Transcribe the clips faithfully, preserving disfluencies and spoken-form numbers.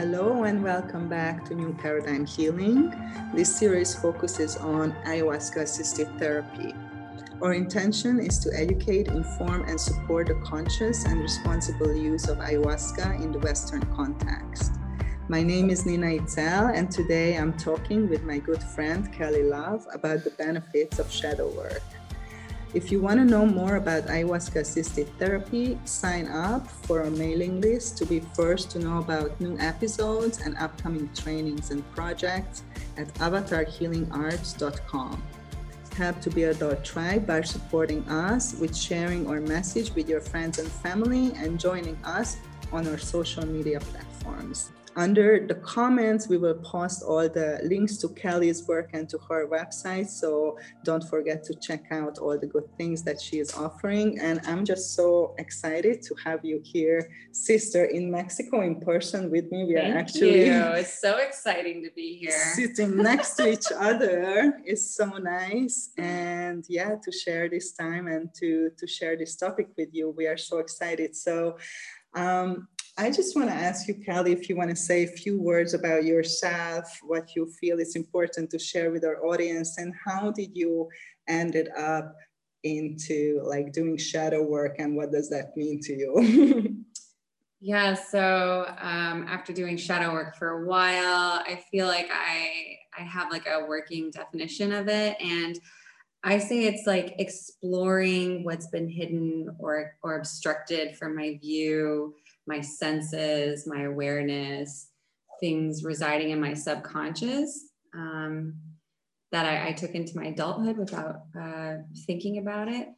Hello and welcome back to New Paradigm Healing. This series focuses on ayahuasca-assisted therapy. Our intention is to educate, inform, and support the conscious and responsible use of ayahuasca in the Western context. My name is Nina Itzel, and today I'm talking with my good friend Kelly Love about the benefits of shadow work. If you want to know more about ayahuasca-assisted therapy, sign up for our mailing list to be first to know about new episodes and upcoming trainings and projects at avatar healing arts dot com. Help to build our tribe by supporting us with sharing our message with your friends and family and joining us on our social media platforms. Under the comments, we will post all the links to Kelly's work and to her website, so don't forget to check out all the good things that she is offering. And I'm just so excited to have you here, sister, in Mexico in person with me. We Thank are actually you. It's so exciting to be here. Sitting next to each other is so nice. And yeah, to share this time and to, to share this topic with you. We are so excited. So um, I just want to ask you, Kelly, if you want to say a few words about yourself, what you feel is important to share with our audience, and how did you ended up into like doing shadow work, and what does that mean to you? Yeah, so um, after doing shadow work for a while, I feel like I I have like a working definition of it, and I say it's like exploring what's been hidden or or obstructed from my view, my senses, my awareness, things residing in my subconscious um, that I, I took into my adulthood without uh, thinking about it.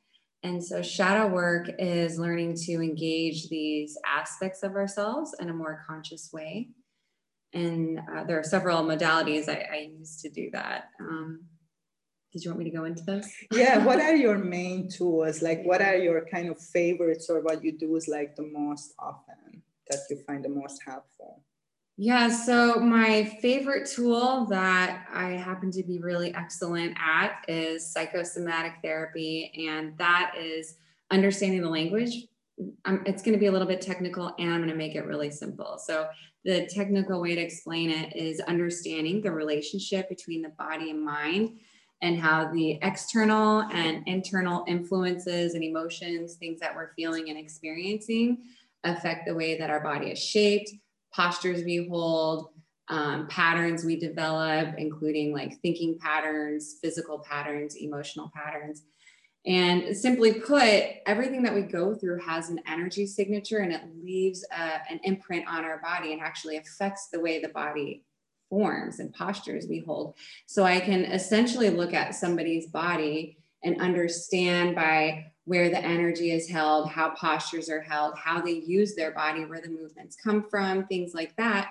And so shadow work is learning to engage these aspects of ourselves in a more conscious way. And uh, there are several modalities I, I use to do that. Um, Did you want me to go into those? Yeah. What are your main tools? Like, what are your kind of favorites, or what you do is like the most often that you find the most helpful? Yeah. So my favorite tool that I happen to be really excellent at is psychosomatic therapy. And that is understanding the language. Um, it's going to be a little bit technical, and I'm going to make it really simple. So the technical way to explain it is understanding the relationship between the body and mind, and how the external and internal influences and emotions, things that we're feeling and experiencing, affect the way that our body is shaped, postures we hold, um, patterns we develop, including like thinking patterns, physical patterns, emotional patterns. And simply put, everything that we go through has an energy signature, and it leaves a, an imprint on our body and actually affects the way the body forms and postures we hold. So I can essentially look at somebody's body and understand by where the energy is held, how postures are held, how they use their body, where the movements come from, things like that,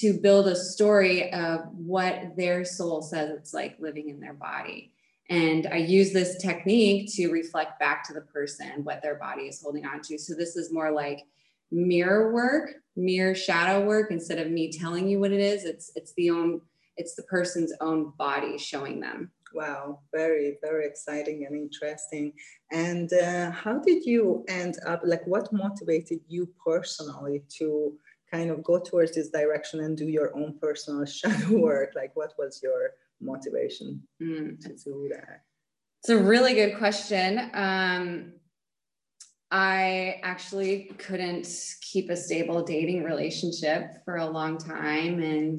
to build a story of what their soul says it's like living in their body. And I use this technique to reflect back to the person what their body is holding on to. So this is more like mirror work, mirror shadow work. Instead of me telling you what it is, it's it's the own it's the person's own body showing them. Wow, very, very exciting and interesting. And uh, how did you end up, like what motivated you personally to kind of go towards this direction and do your own personal shadow work? Like what was your motivation mm. to do that? It's a really good question. Um, I actually couldn't keep a stable dating relationship for a long time. And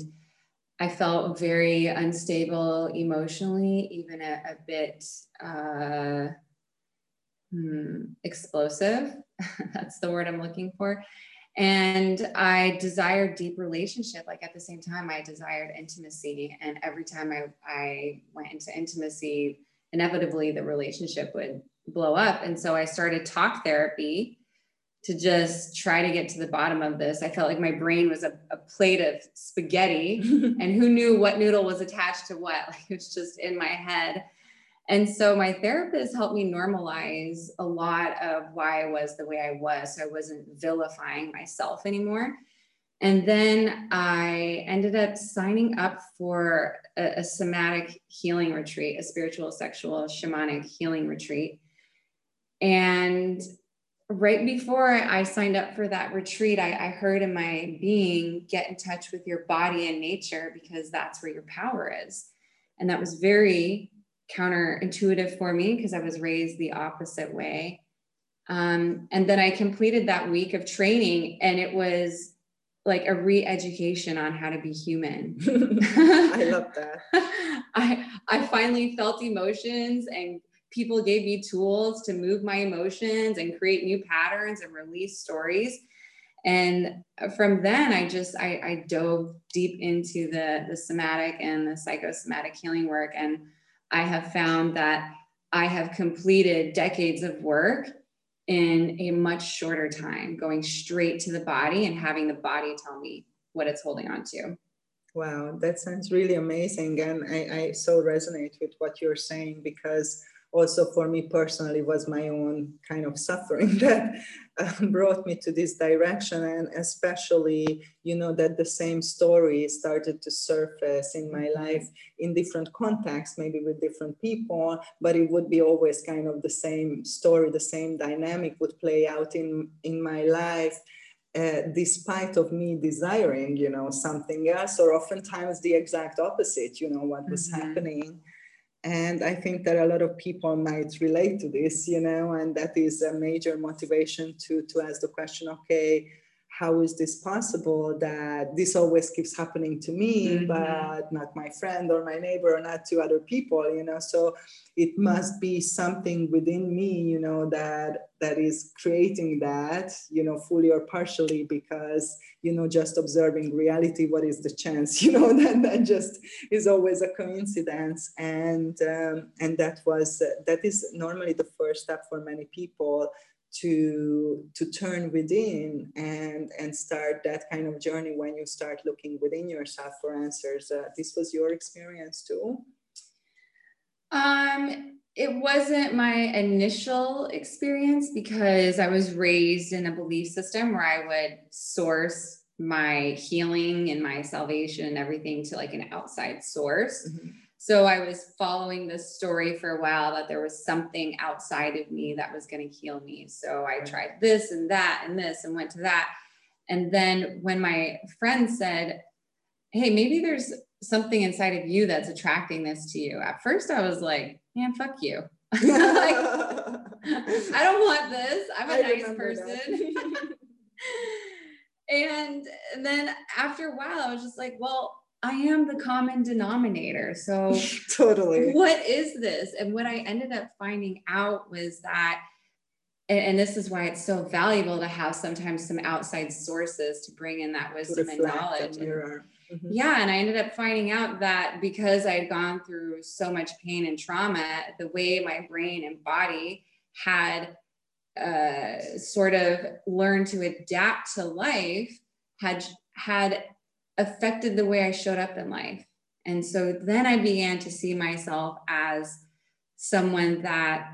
I felt very unstable emotionally, even a, a bit uh, hmm, explosive. That's the word I'm looking for. And I desired deep relationship. Like at the same time, I desired intimacy. And every time I, I went into intimacy, inevitably the relationship would blow up. And so I started talk therapy to just try to get to the bottom of this. I felt like my brain was a, a plate of spaghetti and who knew what noodle was attached to what, like it was just in my head. And so my therapist helped me normalize a lot of why I was the way I was. So I wasn't vilifying myself anymore. And then I ended up signing up for a, a somatic healing retreat, a spiritual, sexual, shamanic healing retreat. And right before I signed up for that retreat, I, I heard in my being, get in touch with your body and nature, because that's where your power is. And that was very counterintuitive for me because I was raised the opposite way. Um, and then I completed that week of training, and it was like a re-education on how to be human. I love that. I, I finally felt emotions, and people gave me tools to move my emotions and create new patterns and release stories. And from then I just, I, I dove deep into the, the somatic and the psychosomatic healing work. And I have found that I have completed decades of work in a much shorter time, going straight to the body and having the body tell me what it's holding on to. Wow. That sounds really amazing. And I, I so resonate with what you're saying, because also for me personally was my own kind of suffering that um, brought me to this direction. And especially, you know, that the same story started to surface in my life in different contexts, maybe with different people, but it would be always kind of the same story, the same dynamic would play out in, in my life. Uh, despite of me desiring, you know, something else, or oftentimes the exact opposite, you know, what was mm-hmm. happening. And I think that a lot of people might relate to this, you know, and that is a major motivation to, to ask the question, okay, how is this possible that this always keeps happening to me, mm-hmm. but not my friend or my neighbor or not to other people, you know? So it must be something within me, you know, that that is creating that, you know, fully or partially, because, you know, just observing reality, what is the chance, you know, that, that just is always a coincidence. And, um, and that was, uh, that is normally the first step for many people to, to turn within and, and start that kind of journey when you start looking within yourself for answers. Uh, this was your experience too? Um. It wasn't my initial experience, because I was raised in a belief system where I would source my healing and my salvation and everything to like an outside source. Mm-hmm. So I was following this story for a while that there was something outside of me that was going to heal me. So I tried this and that and this and went to that. And then when my friend said, hey, maybe there's something inside of you that's attracting this to you. At first I was like, man, fuck you. Like, I don't want this. I'm a I nice person. And then after a while, I was just like, well, I am the common denominator. So totally. What is this? And what I ended up finding out was that, and, and this is why it's so valuable to have sometimes some outside sources to bring in that wisdom and knowledge. And, Mm-hmm. yeah. And I ended up finding out that because I had gone through so much pain and trauma, the way my brain and body had uh, sort of learned to adapt to life had, had affected the way I showed up in life. And so then I began to see myself as someone that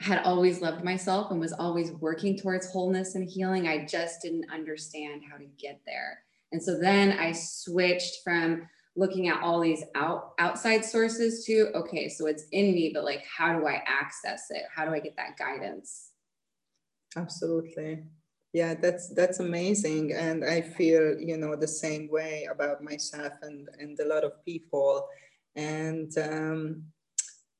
had always loved myself and was always working towards wholeness and healing. I just didn't understand how to get there. And so then I switched from looking at all these out, outside sources to, okay, so it's in me, but like, how do I access it? How do I get that guidance? Absolutely. Yeah, that's, that's amazing. And I feel, you know, the same way about myself and, and a lot of people. And, um,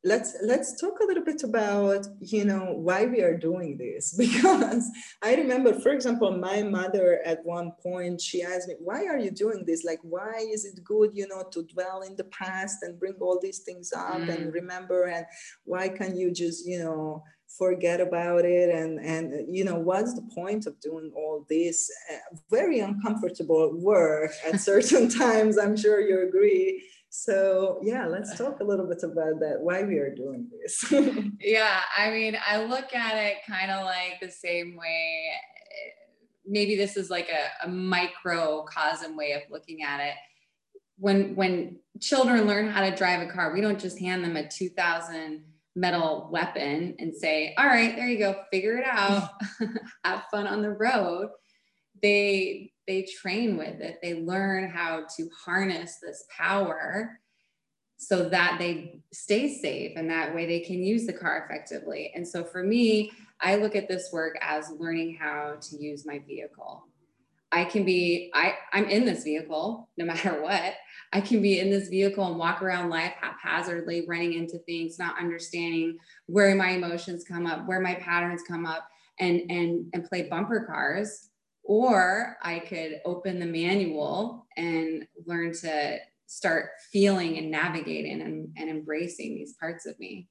Let's let's talk a little bit about, you know, why we are doing this, because I remember, for example, my mother at one point, she asked me, why are you doing this? Like, why is it good, you know, to dwell in the past and bring all these things up mm. and remember, and why can't you just, you know, forget about it? And, and, you know, what's the point of doing all this uh, very uncomfortable work at certain times? I'm sure you agree. So yeah, let's talk a little bit about that, why we are doing this. Yeah, I mean, I look at it kind of like the same way, maybe this is like a, a microcosm way of looking at it. When, when children learn how to drive a car, we don't just hand them a two thousand metal weapon and say, all right, there you go, figure it out, have fun on the road. They They train with it. They learn how to harness this power so that they stay safe, and that way they can use the car effectively. And so for me, I look at this work as learning how to use my vehicle. I can be, I, I'm in this vehicle, no matter what. I can be in this vehicle and walk around life haphazardly, running into things, not understanding where my emotions come up, where my patterns come up, and, and, and play bumper cars. Or I could open the manual and learn to start feeling and navigating and, and embracing these parts of me.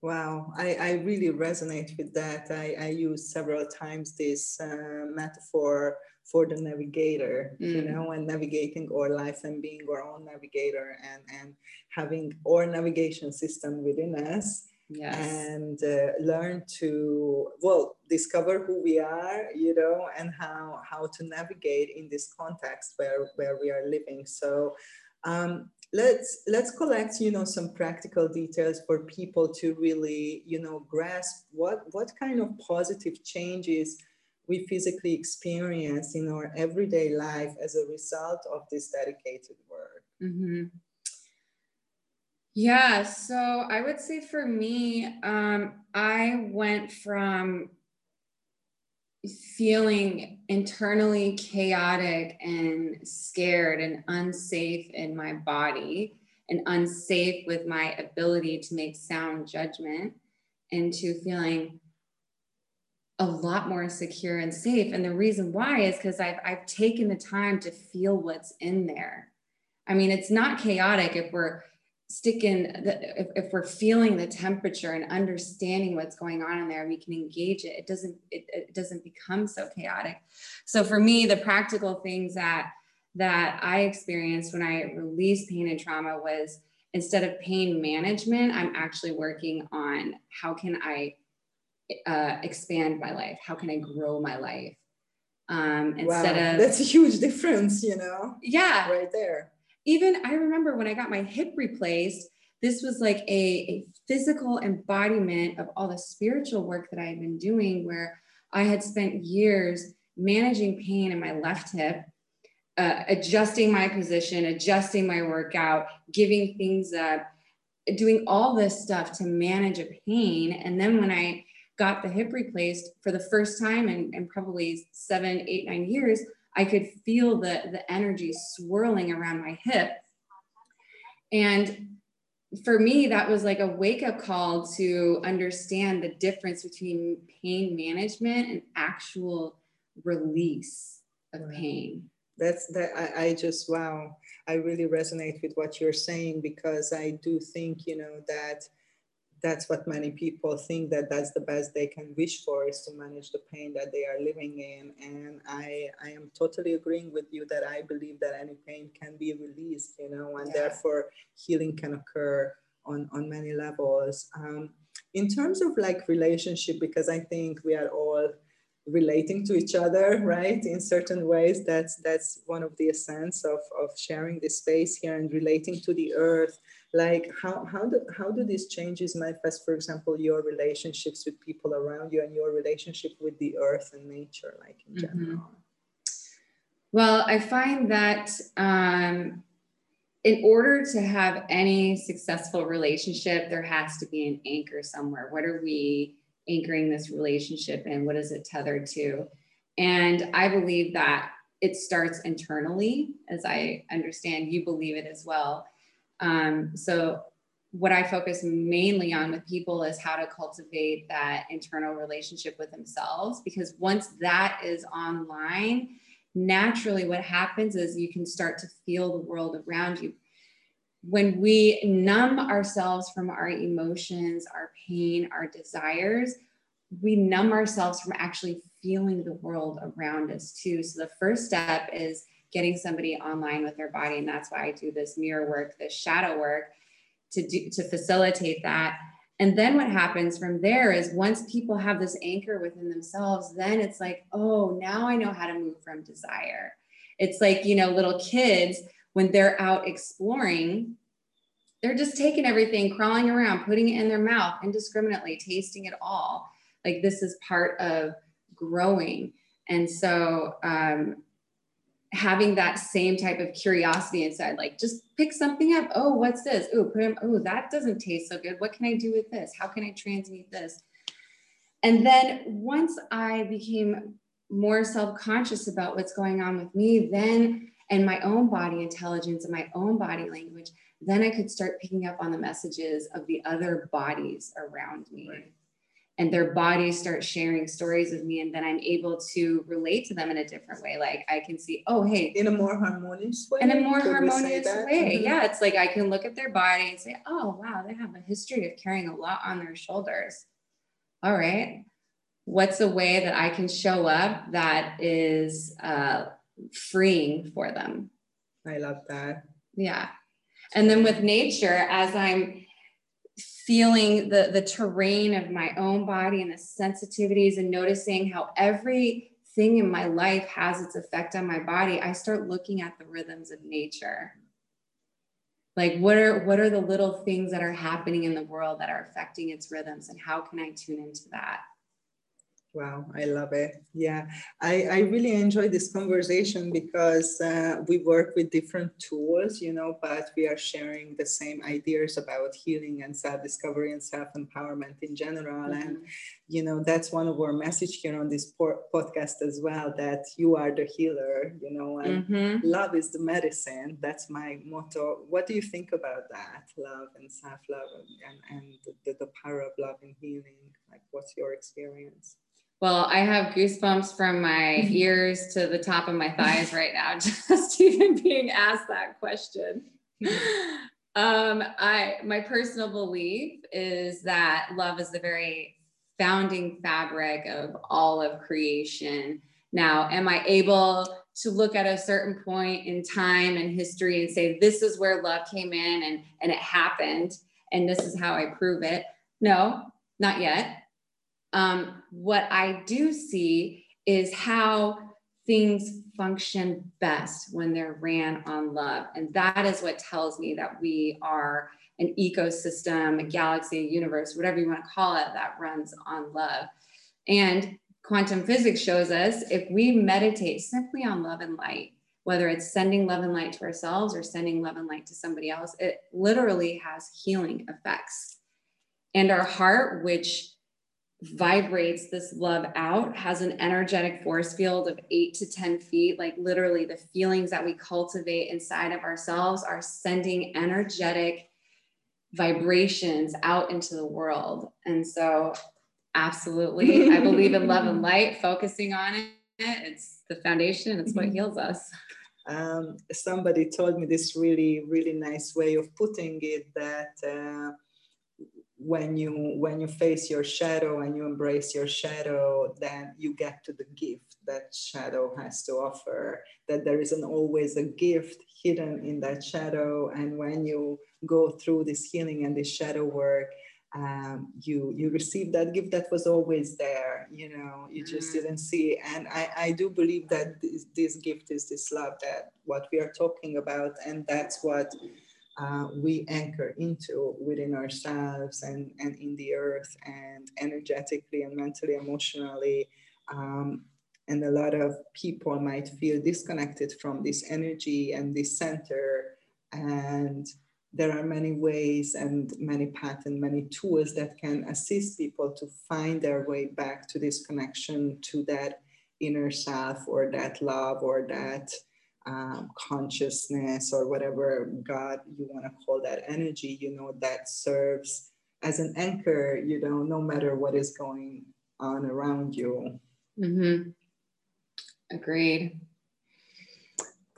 Wow, I, I really resonate with that. I, I use several times this uh, metaphor for the navigator, mm. you know, and navigating our life and being our own navigator, and, and having our navigation system within us. Yes. And uh, learn to, well, discover who we are, you know, and how, how to navigate in this context where, where we are living. So um, let's, let's collect, you know, some practical details for people to really, you know, grasp what, what kind of positive changes we physically experience in our everyday life as a result of this dedicated work. Mm-hmm. Yeah, so I would say for me, um, I went from feeling internally chaotic and scared and unsafe in my body and unsafe with my ability to make sound judgment, into feeling a lot more secure and safe. And the reason why is because I've, I've taken the time to feel what's in there. I mean, it's not chaotic if we're sticking, the, if, if we're feeling the temperature and understanding what's going on in there, we can engage it. It doesn't, it, it doesn't become so chaotic. So for me, the practical things that, that I experienced when I released pain and trauma was, instead of pain management, I'm actually working on how can I uh, expand my life? How can I grow my life? Um, instead wow, of, that's a huge difference, you know? Yeah. Right there. Even I remember when I got my hip replaced, this was like a, a physical embodiment of all the spiritual work that I had been doing, where I had spent years managing pain in my left hip, uh, adjusting my position, adjusting my workout, giving things up, doing all this stuff to manage a pain. And then when I got the hip replaced for the first time in, in probably seven, eight, nine years, I could feel the, the energy swirling around my hip. And for me, that was like a wake-up call to understand the difference between pain management and actual release of pain. That's that I, I just, wow, I really resonate with what you're saying, because I do think, you know, that that's what many people think, that that's the best they can wish for, is to manage the pain that they are living in. And I, I am totally agreeing with you that I believe that any pain can be released, you know, and yeah. therefore healing can occur on, on many levels. Um, in terms of like relationship, because I think we are all relating to each other, right? In certain ways, that's, that's one of the essence of, of sharing this space here and relating to the earth. Like how, how, do, how do these changes manifest, for example, your relationships with people around you and your relationship with the earth and nature, like in mm-hmm. general? Well, I find that um, in order to have any successful relationship, there has to be an anchor somewhere. What are we anchoring this relationship in? What is it tethered to? And I believe that it starts internally, as I understand you believe it as well. Um, so what I focus mainly on with people is how to cultivate that internal relationship with themselves, because once that is online, naturally what happens is you can start to feel the world around you. When we numb ourselves from our emotions, our pain, our desires, we numb ourselves from actually feeling the world around us too. So the first step is getting somebody online with their body. And that's why I do this mirror work, this shadow work, to do, to facilitate that. And then what happens from there is, once people have this anchor within themselves, then it's like, oh, now I know how to move from desire. It's like, you know, little kids, when they're out exploring, they're just taking everything, crawling around, putting it in their mouth indiscriminately, tasting it all. Like, this is part of growing. And so, um, having that same type of curiosity inside, like just pick something up. Oh, what's this? Oh, put him. Oh, that doesn't taste so good. What can I do with this? How can I transmute this? And then once I became more self-conscious about what's going on with me, then, and my own body intelligence and my own body language, then I could start picking up on the messages of the other bodies around me. Right. And their bodies start sharing stories with me, and then I'm able to relate to them in a different way. Like I can see, oh, hey. In a more harmonious way. In a more harmonious way. Mm-hmm. Yeah. It's like I can look at their body and say, oh, wow, they have a history of carrying a lot on their shoulders. All right. What's a way that I can show up that is uh, freeing for them? I love that. Yeah. And then with nature, as I'm feeling the, the terrain of my own body and the sensitivities and noticing how everything in my life has its effect on my body, I start looking at the rhythms of nature. Like what are, what are the little things that are happening in the world that are affecting its rhythms, and how can I tune into that? Wow, I love it. Yeah, I, I really enjoy this conversation because uh, we work with different tools, you know, but we are sharing the same ideas about healing and self-discovery and self-empowerment in general. Mm-hmm. And, you know, that's one of our message here on this por- podcast as well, that you are the healer, you know, and mm-hmm. love is the medicine. That's my motto. What do you think about that? Love and self-love and, and the, the power of love and healing. Like, what's your experience? Well, I have goosebumps from my ears to the top of my thighs right now, just even being asked that question. Um, I, my personal belief is that love is the very founding fabric of all of creation. Now, am I able to look at a certain point in time and history and say, this is where love came in and, and it happened, and this is how I prove it? No, not yet. Um, what I do see is how things function best when they're ran on love. And that is what tells me that we are an ecosystem, a galaxy, a universe, whatever you want to call it, that runs on love. And quantum physics shows us if we meditate simply on love and light, whether it's sending love and light to ourselves or sending love and light to somebody else, it literally has healing effects. And our heart, which vibrates this love out, has an energetic force field of eight to ten feet. Like literally the feelings that we cultivate inside of ourselves are sending energetic vibrations out into the world. And so absolutely, I believe in love and light, focusing on it. It's the foundation. It's what heals us. Um, somebody told me this really, really nice way of putting it, that, uh, when you when you face your shadow and you embrace your shadow, then you get to the gift that shadow has to offer, that there isn't always a gift hidden in that shadow. And when you go through this healing and this shadow work, um, you you receive that gift that was always there, you know, you just didn't see it. And I, I do believe that this, this gift is this love, that what we are talking about, and that's what Uh, we anchor into within ourselves and, and in the earth, and energetically and mentally, emotionally. Um, and a lot of people might feel disconnected from this energy and this center. And there are many ways and many paths and many tools that can assist people to find their way back to this connection to that inner self, or that love, or that Um, consciousness, or whatever God you want to call that energy, you know, that serves as an anchor, you know, no matter what is going on around you. Mm-hmm. Agreed.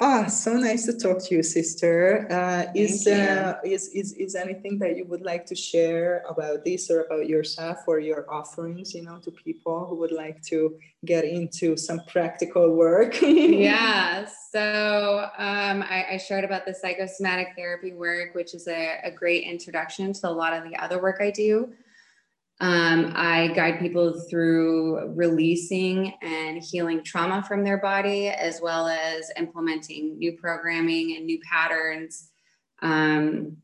Ah, oh, so nice to talk to you, sister. Uh, is, uh, is is is anything that you would like to share about this, or about yourself, or your offerings, you know, to people who would like to get into some practical work? Yeah. So um, I, I shared about the psychosomatic therapy work, which is a, a great introduction to a lot of the other work I do. Um, I guide people through releasing and healing trauma from their body, as well as implementing new programming and new patterns. Um,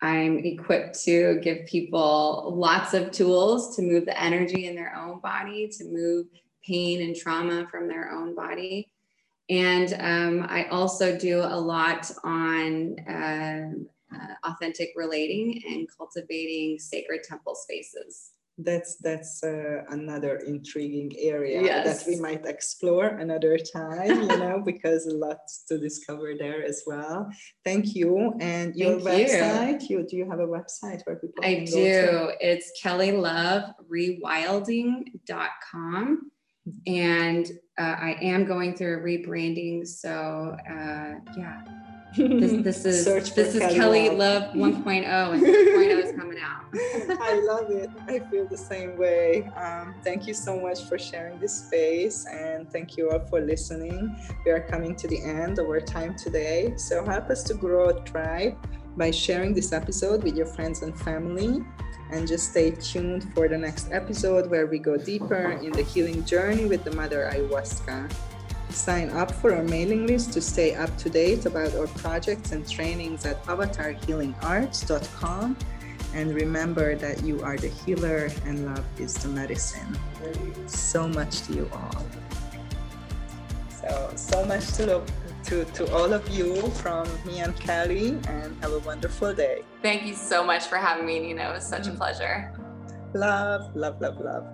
I'm equipped to give people lots of tools to move the energy in their own body, to move pain and trauma from their own body. And um, I also do a lot on um, uh, authentic relating and cultivating sacred temple spaces. That's that's uh, another intriguing area yes. that we might explore another time, you know, because a lot to discover there as well. Thank you. And your Thank website, you. you do you have a website where people I can do. Go to? It's Kelly Love Rewilding dot com. And uh, I am going through a rebranding. So uh, yeah, this, this is, this is Kelly Love one point oh, and two point oh is coming out. I love it. I feel the same way. Um, thank you so much for sharing this space, and thank you all for listening. We are coming to the end of our time today. So help us to grow a tribe by sharing this episode with your friends and family. And just stay tuned for the next episode where we go deeper in the healing journey with the Mother Ayahuasca. Sign up for our mailing list to stay up to date about our projects and trainings at avatar healing arts dot com. And remember that you are the healer and love is the medicine. So much to you all. So, so much to look to, to all of you from me and Kelly, and have a wonderful day. Thank you so much for having me, Nina. It was such a pleasure. Love, love, love, love.